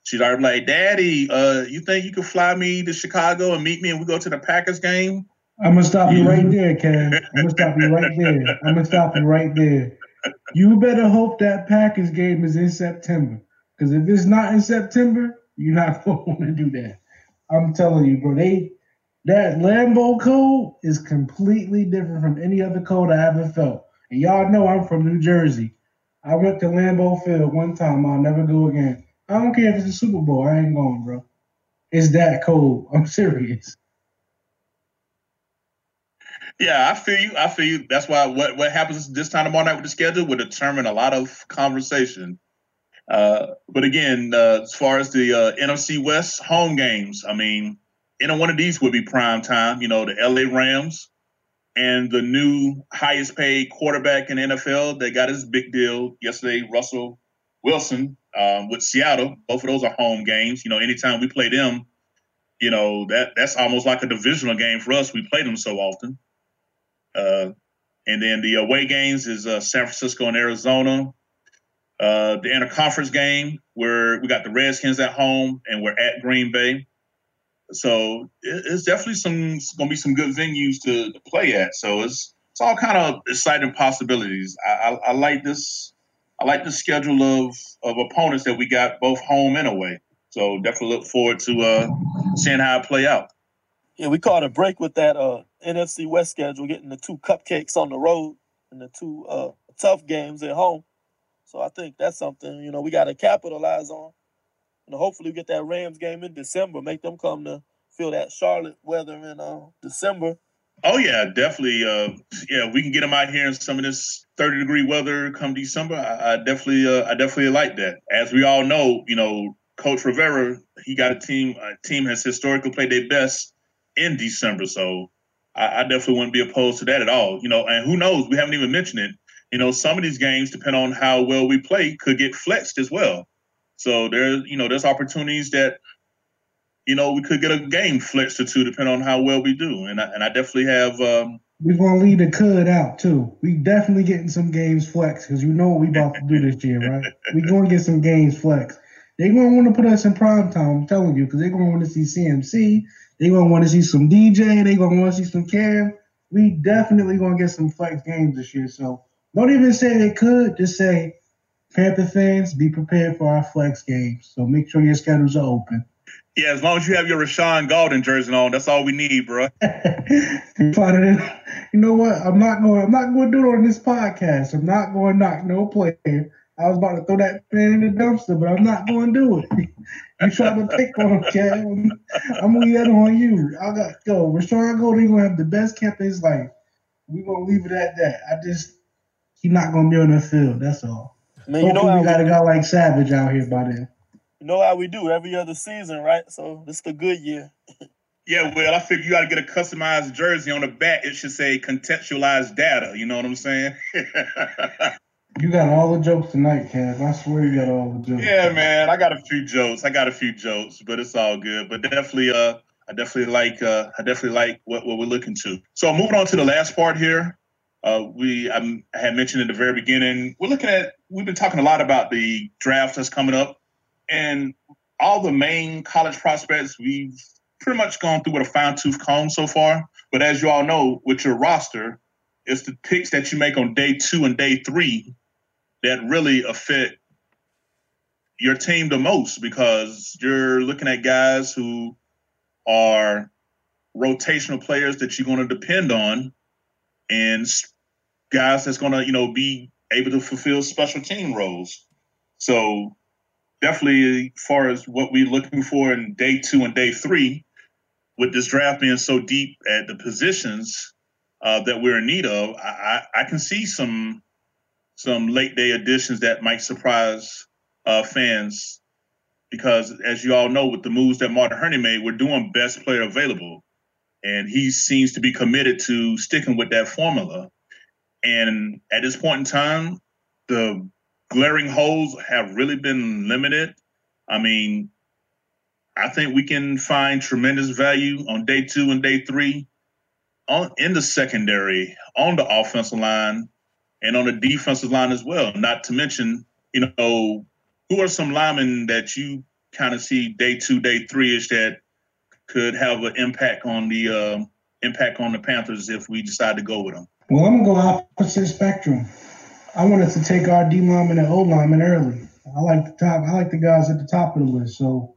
She's already like, Daddy, you think you could fly me to Chicago and meet me and we go to the Packers game? I'm going to stop you right there, Cam. I'm going to stop you right there. You better hope that Packers game is in September. Because if it's not in September, you're not going to want to do that. I'm telling you, bro, that Lambeau code is completely different from any other code I ever felt. And y'all know I'm from New Jersey. I went to Lambeau Field one time. I'll never go again. I don't care if it's a Super Bowl. I ain't going, bro. It's that cold. I'm serious. Yeah, I feel you. I feel you. That's why what happens this time tomorrow night with the schedule will determine a lot of conversation. But again, as far as the NFC West home games, I mean, any one of these would be prime time. You know, the LA Rams and the new highest paid quarterback in the NFL. They got his big deal yesterday, Russell Wilson, with Seattle. Both of those are home games. You know, anytime we play them, you know, that's almost like a divisional game for us. We play them so often. And then the away games is San Francisco and Arizona. The interconference game where we got the Redskins at home and we're at Green Bay. So it's definitely going to be some good venues to play at. So it's all kind of exciting possibilities. I like this. I like the schedule of opponents that we got both home and away. So definitely look forward to seeing how it play out. Yeah, we caught a break with that NFC West schedule, getting the two cupcakes on the road and the two tough games at home. So I think that's something, you know, we got to capitalize on. And hopefully we get that Rams game in December, make them come to feel that Charlotte weather in December. Oh, yeah, definitely. Yeah, we can get them out here in some of this 30-degree weather come December. I definitely like that. As we all know, you know, Coach Rivera, he got a team has historically played their best in December. So I definitely wouldn't be opposed to that at all. You know, and who knows? We haven't even mentioned it. You know, some of these games, depending on how well we play, could get flexed as well. So there's opportunities that, you know, we could get a game flexed or two, depending on how well we do. And I definitely have. We're gonna leave the could out too. We definitely getting some games flexed because you know what we about to do this year, right? We're gonna get some games flexed. They're gonna want to put us in prime time. I'm telling you, because they're gonna want to see CMC. They're gonna want to see some DJ. They're gonna want to see some Cam. We definitely gonna get some flex games this year. So don't even say they could. Just say, Panther fans, be prepared for our flex games. So make sure your schedules are open. Yeah, as long as you have your Rashawn Gordon jersey on, that's all we need, bro. You know what? I'm not going to do it on this podcast. I'm not going to knock no player. I was about to throw that fan in the dumpster, but I'm not going to do it. You try to pick on him, Kev. I'm going to leave that on you. I got yo, Rashawn Gordon going to have the best camp of his life. We're going to leave it at that. He's not going to be on the field. That's all. Man, you know how we got a guy like Savage out here by then. You know how we do every other season, right? So this is the good year. Yeah, well, I figure you got to get a customized jersey on the back. It should say contextualized data. You know what I'm saying? You got all the jokes tonight, Kev. I swear you got all the jokes. Yeah, man, I got a few jokes, but it's all good. But definitely, I definitely like what we're looking to. So moving on to the last part here. I had mentioned at the very beginning, we've been talking a lot about the draft that's coming up, and all the main college prospects, we've pretty much gone through with a fine-tooth comb so far. But as you all know, with your roster, it's the picks that you make on day 2 and day 3 that really affect your team the most, because you're looking at guys who are rotational players that you're going to depend on, and guys that's going to, you know, be able to fulfill special team roles. So definitely as far as what we're looking for in day 2 and day 3, with this draft being so deep at the positions that we're in need of, I can see some late day additions that might surprise fans, because as you all know, with the moves that Marty Hurney made, we're doing best player available. And he seems to be committed to sticking with that formula. And at this point in time, the glaring holes have really been limited. I mean, I think we can find tremendous value on day 2 and day 3 in the secondary, on the offensive line, and on the defensive line as well. Not to mention, you know, who are some linemen that you kind of see day 2, day 3-ish that could have an impact on the Panthers if we decide to go with them? Well, I'm going to go opposite spectrum. I want us to take our D lineman and O lineman early. I like the guys at the top of the list. So,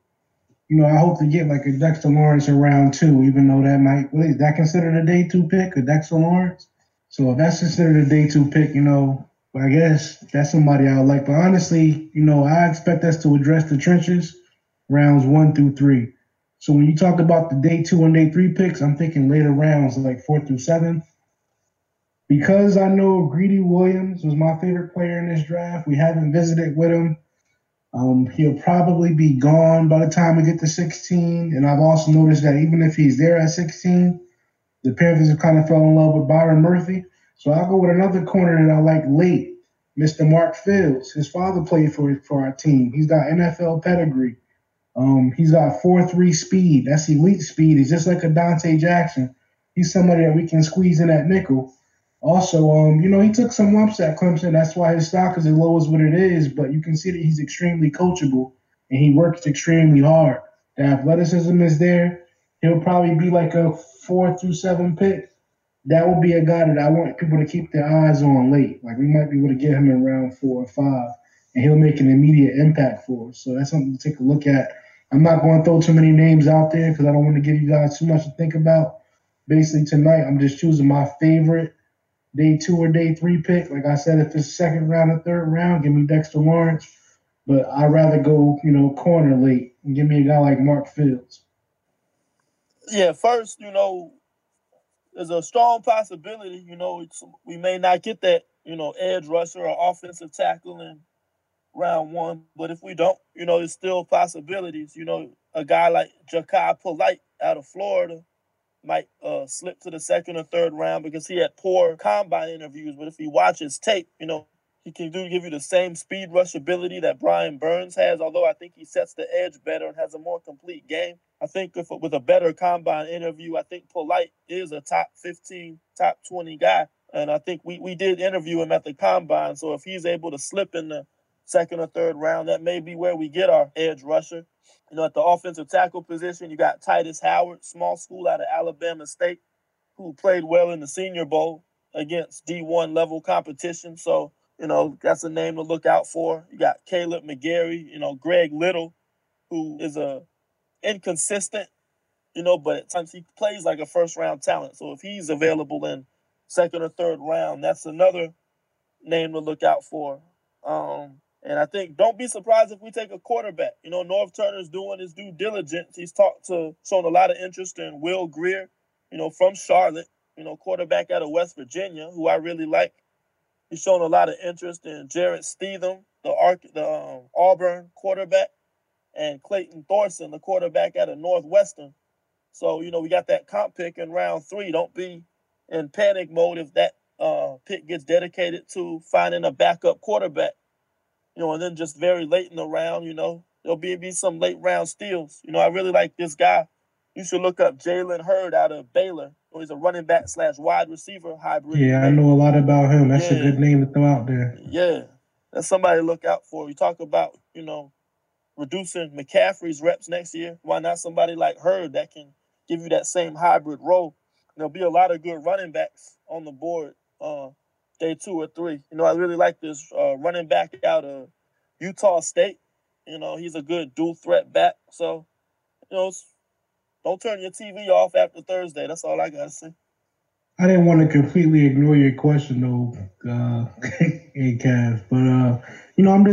you know, I hope to get like a Dexter Lawrence in round 2, even though is that considered a day 2 pick, a Dexter Lawrence? So if that's considered a day 2 pick, you know, I guess that's somebody I would like. But honestly, you know, I expect us to address the trenches rounds 1 through 3. So when you talk about the day two and day three picks, I'm thinking later rounds, like 4th through 7th. Because I know Greedy Williams was my favorite player in this draft, we haven't visited with him. He'll probably be gone by the time we get to 16. And I've also noticed that even if he's there at 16, the Panthers have kind of fell in love with Byron Murphy. So I'll go with another corner that I like late, Mr. Mark Fields. His father played for our team. He's got NFL pedigree. He's got 4.3 speed. That's elite speed. He's just like a Dante Jackson. He's somebody that we can squeeze in that nickel. Also, he took some lumps at Clemson. That's why his stock is as low as what it is. But you can see that he's extremely coachable, and he works extremely hard. The athleticism is there. He'll probably be like a 4th through 7th pick. That would be a guy that I want people to keep their eyes on late. Like, we might be able to get him in round 4 or 5, and he'll make an immediate impact for us. So that's something to take a look at. I'm not going to throw too many names out there because I don't want to give you guys too much to think about. Basically, tonight I'm just choosing my favorite day 2 or day 3 pick. Like I said, if it's 2nd round or 3rd round, give me Dexter Lawrence. But I'd rather go, corner late and give me a guy like Mark Fields. Yeah, first, there's a strong possibility, we may not get that, edge rusher or offensive tackle in round 1. But if we don't, there's still possibilities. A guy like Jachai Polite out of Florida might slip to the 2nd or 3rd round because he had poor combine interviews. But if he watches tape, he can give you the same speed rush ability that Brian Burns has, although I think he sets the edge better and has a more complete game. I think with a better combine interview, I think Polite is a top 15, top 20 guy. And I think we did interview him at the combine. So if he's able to slip in the 2nd or 3rd round, that may be where we get our edge rusher. At the offensive tackle position, you got Titus Howard, small school out of Alabama State, who played well in the Senior Bowl against D1 level competition. So, that's a name to look out for. You got Caleb McGarry, Greg Little, who is a inconsistent, but at times he plays like a first-round talent. So if he's available in 2nd or 3rd round, that's another name to look out for. And I think don't be surprised if we take a quarterback. Norv Turner's doing his due diligence. He's shown a lot of interest in Will Grier, from Charlotte, quarterback out of West Virginia, who I really like. He's shown a lot of interest in Jarrett Steedham, the Auburn quarterback, and Clayton Thorson, the quarterback out of Northwestern. So, we got that comp pick in round 3. Don't be in panic mode if that pick gets dedicated to finding a backup quarterback. And then just very late in the round, there'll be some late round steals. I really like this guy. You should look up Jalen Hurd out of Baylor. He's a running back / wide receiver hybrid. Yeah, I know a lot about him. That's a good name to throw out there. Yeah, that's somebody to look out for. You talk about, reducing McCaffrey's reps next year. Why not somebody like Hurd that can give you that same hybrid role? There'll be a lot of good running backs on the board day 2 or 3. I really like this running back out of Utah State. He's a good dual threat back. So, don't turn your TV off after Thursday. That's all I got to say. I didn't want to completely ignore your question, though, Cav. But I'm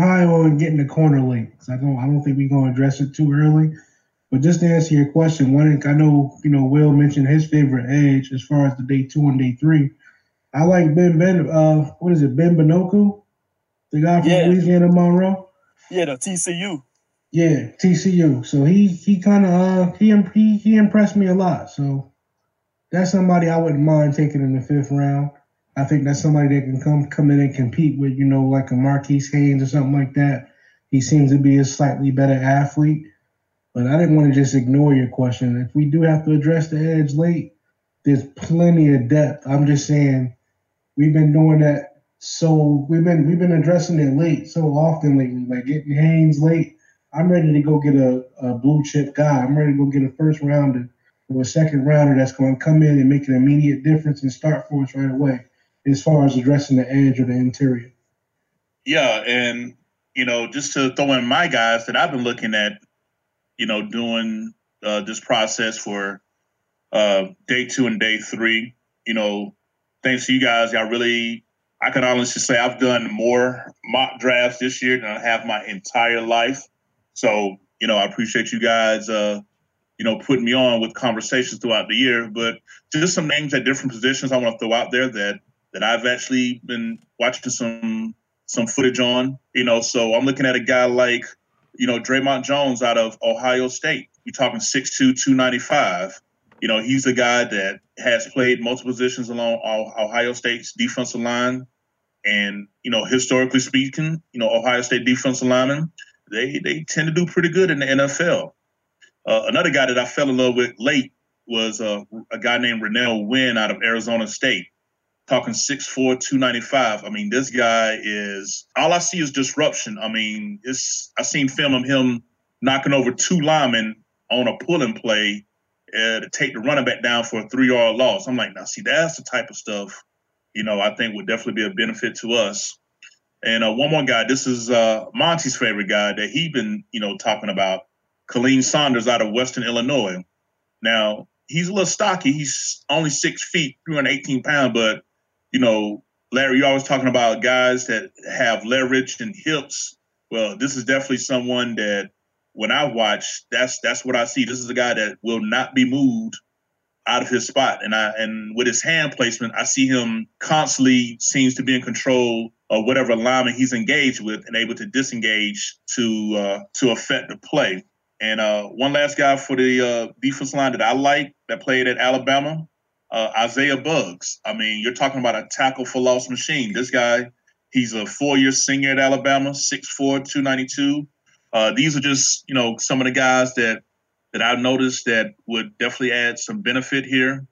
high on getting the corner late. I don't think we're gonna address it too early. But just to answer your question, I know Will mentioned his favorite edge as far as the day 2 and day 3. I like Ben Binoku, the guy from Louisiana Monroe. Yeah, the TCU. Yeah, TCU. So he kind of he impressed me a lot. So. That's somebody I wouldn't mind taking in the 5th round. I think that's somebody that can come in and compete with, like a Marquise Haynes or something like that. He seems to be a slightly better athlete. But I didn't want to just ignore your question. If we do have to address the edge late, there's plenty of depth. I'm just saying we've been doing that. So we've been addressing it late so often lately, like getting Haynes late. I'm ready to go get a blue chip guy. I'm ready to go get a 1st rounder. A 2nd rounder that's going to come in and make an immediate difference and start for us right away as far as addressing the edge or the interior. Yeah, and, just to throw in my guys that I've been looking at, doing this process for day 2 and day 3, thanks to you guys, I can honestly say I've done more mock drafts this year than I have my entire life. So, you know, I appreciate you guys, you know, putting me on with conversations throughout the year. But just some names at different positions I want to throw out there that I've actually been watching some footage on, you know. So I'm looking at a guy like, you know, Draymond Jones out of Ohio State. You're talking 6'2", 295. You know, he's a guy that has played multiple positions along Ohio State's defensive line. And, you know, historically speaking, you know, Ohio State defensive linemen, they tend to do pretty good in the NFL. Another guy that I fell in love with late was a guy named Rennell Wynn out of Arizona State. Talking 6'4", 295. I mean, this guy is – all I see is disruption. I mean, I seen film of him knocking over two linemen on a pull-and play to take the running back down for a 3-yard loss. I'm like, now, see, that's the type of stuff, you know, I think would definitely be a benefit to us. And one more guy, this is Monty's favorite guy that he's been, you know, talking about, Colleen Saunders out of Western Illinois. Now, he's a little stocky. He's only 6 feet, 318 pounds, but you know, Larry, you're always talking about guys that have leverage and hips. Well, this is definitely someone that when I watch, that's what I see. This is a guy that will not be moved out of his spot. And with his hand placement, I see him constantly seems to be in control of whatever lineman he's engaged with and able to disengage to affect the play. And one last guy for the defense line that I like that played at Alabama, Isaiah Bugs. I mean, you're talking about a tackle for loss machine. This guy, he's a 4-year senior at Alabama, 6'4", 292. These are just, you know, some of the guys that I've noticed that would definitely add some benefit here.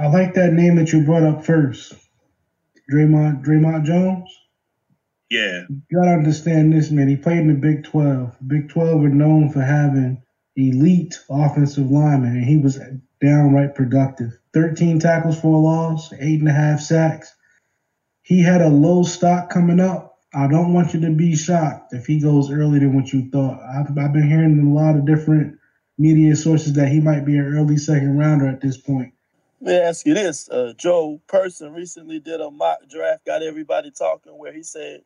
I like that name that you brought up first, Draymond Jones. Yeah. You got to understand this, man. He played in the Big 12. Big 12 are known for having elite offensive linemen, and he was downright productive. 13 tackles for a loss, 8.5 sacks. He had a low stock coming up. I don't want you to be shocked if he goes earlier than what you thought. I've been hearing a lot of different media sources that he might be an early second-rounder at this point. Let me ask you this. Joe Person recently did a mock draft, got everybody talking, where he said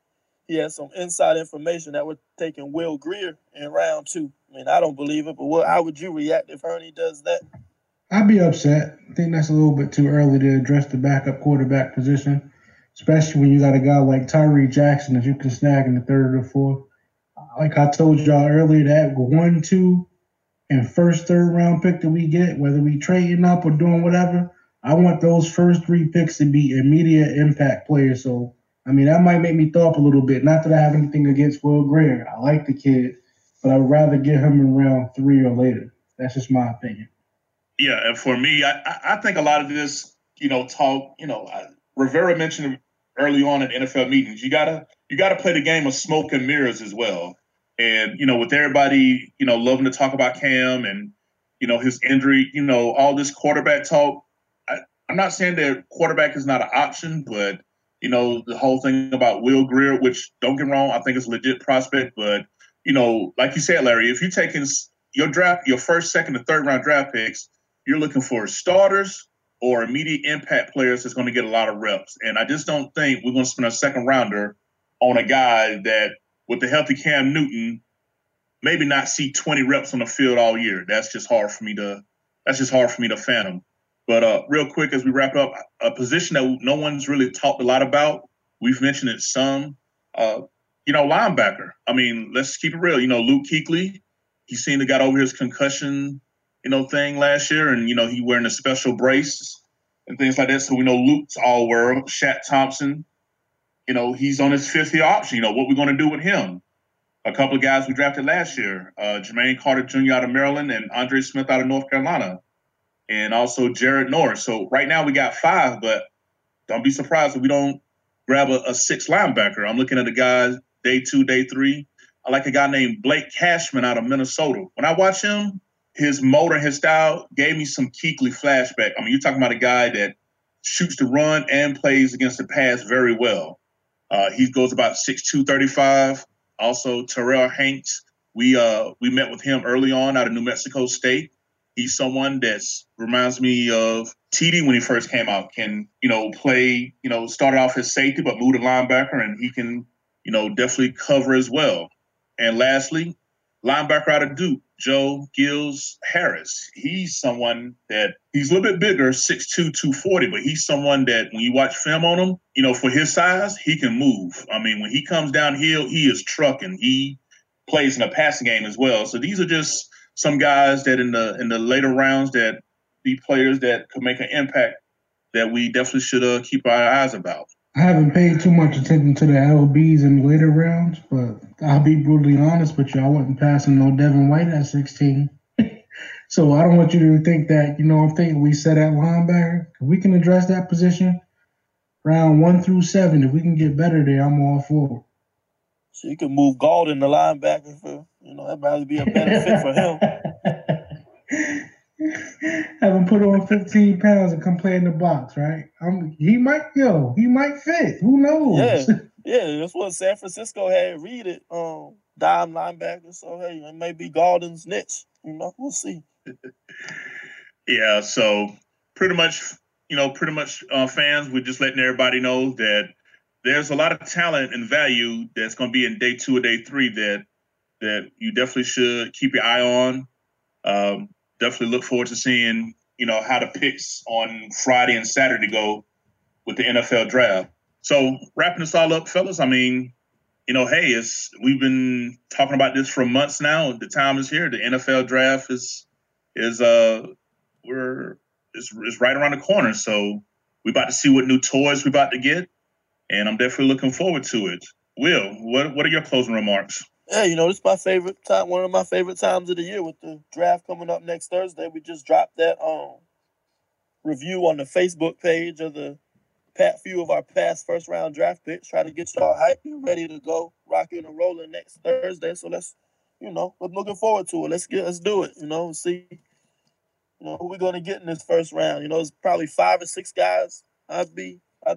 he had some inside information that we're taking Will Grier in round 2. I mean, I don't believe it, but how would you react if Hurney does that? I'd be upset. I think that's a little bit too early to address the backup quarterback position, especially when you got a guy like Tyree Jackson that you can snag in the 3rd or 4th. Like I told y'all earlier, that 1, 2, and first 3rd-round pick that we get, whether we trading up or doing whatever, I want those first 3 picks to be immediate impact players. So, I mean, that might make me throw up a little bit. Not that I have anything against Will Grier. I like the kid, but I would rather get him in round 3 or later. That's just my opinion. Yeah, and for me, I think a lot of this, you know, talk, you know, Rivera mentioned early on in NFL meetings, you gotta play the game of smoke and mirrors as well. And, you know, with everybody, you know, loving to talk about Cam and, you know, his injury, you know, all this quarterback talk, I'm not saying that quarterback is not an option, but, you know, the whole thing about Will Grier, which, don't get me wrong, I think it's a legit prospect. But, you know, like you said, Larry, if you're taking your first, second, and 3rd-round draft picks, you're looking for starters or immediate impact players that's going to get a lot of reps. And I just don't think we're going to spend a second-rounder on a guy that, with the healthy Cam Newton, maybe not see 20 reps on the field all year. That's just hard for me to fathom. But real quick, as we wrap up, a position that no one's really talked a lot about, we've mentioned it some, you know, linebacker. I mean, let's keep it real. You know, Luke Kuechly, he seemed to got over his concussion, you know, thing last year, and, you know, he wearing a special brace and things like that. So we know Luke's all-world. Shaq Thompson, you know, he's on his 5th-year option. You know, what we're going to do with him? A couple of guys we drafted last year, Jermaine Carter Jr. out of Maryland and Andre Smith out of North Carolina, and also Jared Norris. So right now we got 5, but don't be surprised if we don't grab a 6th linebacker. I'm looking at the guys day 2, day 3. I like a guy named Blake Cashman out of Minnesota. When I watch him, his motor, his style gave me some Kuechly flashback. I mean, you're talking about a guy that shoots the run and plays against the pass very well. He goes about 6'2", 35. Also, Terrell Hanks, we met with him early on out of New Mexico State. He's someone that reminds me of TD when he first came out. Can, you know, play, you know, started off as safety, but moved to linebacker, and he can, you know, definitely cover as well. And lastly, Linebacker out of Duke, Joe Gills Harris. He's someone that he's a little bit bigger, 6'2", 240, but he's someone that when you watch film on him, you know, for his size, he can move. I mean, when he comes downhill, he is trucking. He plays in a passing game as well. So these are just some guys that in the later rounds that be players that could make an impact that we definitely should keep our eyes about. I haven't paid too much attention to the LBs in later rounds, but I'll be brutally honest with you. I wasn't passing no Devin White at 16. So I don't want you to think that, you know, I'm thinking we set at linebacker. If we can address that position, round 1 through 7, if we can get better there, I'm all for it. So you can move Gordon to linebacker for, you know, that'd probably be a better fit for him. Have him put on 15 pounds and come play in the box, right? He might fit. Who knows? Yeah, that's what San Francisco had. Read it, dime linebacker. So hey, it may be Gordon's next. You know, we'll see. Yeah. So pretty much, fans, we're just letting everybody know that there's a lot of talent and value that's going to be in day 2 or day 3 that you definitely should keep your eye on. Definitely look forward to seeing, you know, how the picks on Friday and Saturday go with the NFL draft. So wrapping this all up, fellas, I mean, you know, hey, we've been talking about this for months now. The time is here. The NFL draft is right around the corner. So we're about to see what new toys we're about to get, and I'm definitely looking forward to it. Will, what are your closing remarks? Yeah, you know, this is my favorite time, one of my favorite times of the year with the draft coming up next Thursday. We just dropped that review on the Facebook page of the few of our past first-round draft picks. Try to get y'all hyped and ready to go, rocking and rolling next Thursday. So I'm looking forward to it. Let's do it, you know, see, you know, who we're going to get in this first round. You know, it's probably 5 or 6 guys I'd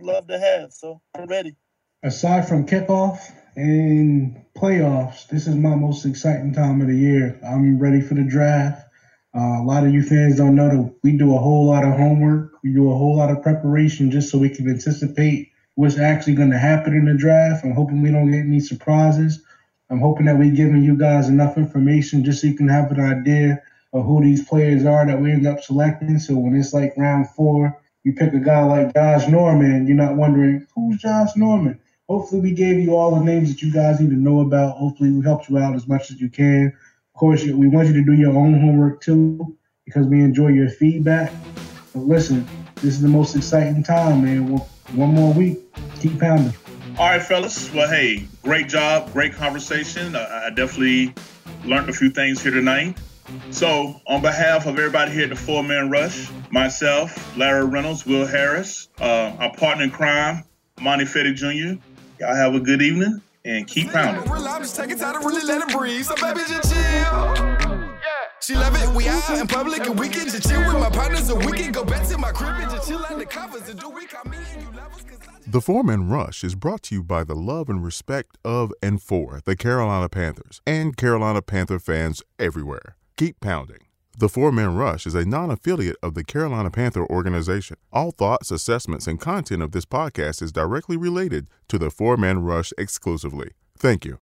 love to have. So I'm ready. Aside from kickoff and playoffs, this is my most exciting time of the year. I'm ready for the draft. A lot of you fans don't know that we do a whole lot of homework. We do a whole lot of preparation just so we can anticipate what's actually going to happen in the draft. I'm hoping we don't get any surprises. I'm hoping that we're giving you guys enough information just so you can have an idea of who these players are that we end up selecting. So when it's like round 4, you pick a guy like Josh Norman, you're not wondering, who's Josh Norman? Hopefully we gave you all the names that you guys need to know about. Hopefully we helped you out as much as you can. Of course, we want you to do your own homework too because we enjoy your feedback. But listen, this is the most exciting time, man. One more week. Keep pounding. All right, fellas. Well, hey, great job. Great conversation. I definitely learned a few things here tonight. So on behalf of everybody here at the 4-Man Rush, myself, Larry Reynolds, Will Harris, our partner in crime, Monty Fetty Jr., y'all have a good evening and keep pounding. I'm just taking time to really let it breathe. So baby, just chill. She love it. We out in public and we can just chill with my partners. So we can go back to my crib and just chill out the covers. And do we come in and you love us? The 4-Man Rush is brought to you by the love and respect of and for the Carolina Panthers and Carolina Panther fans everywhere. Keep pounding. The 4-Man Rush is a non-affiliate of the Carolina Panther organization. All thoughts, assessments, and content of this podcast is directly related to the 4-Man Rush exclusively. Thank you.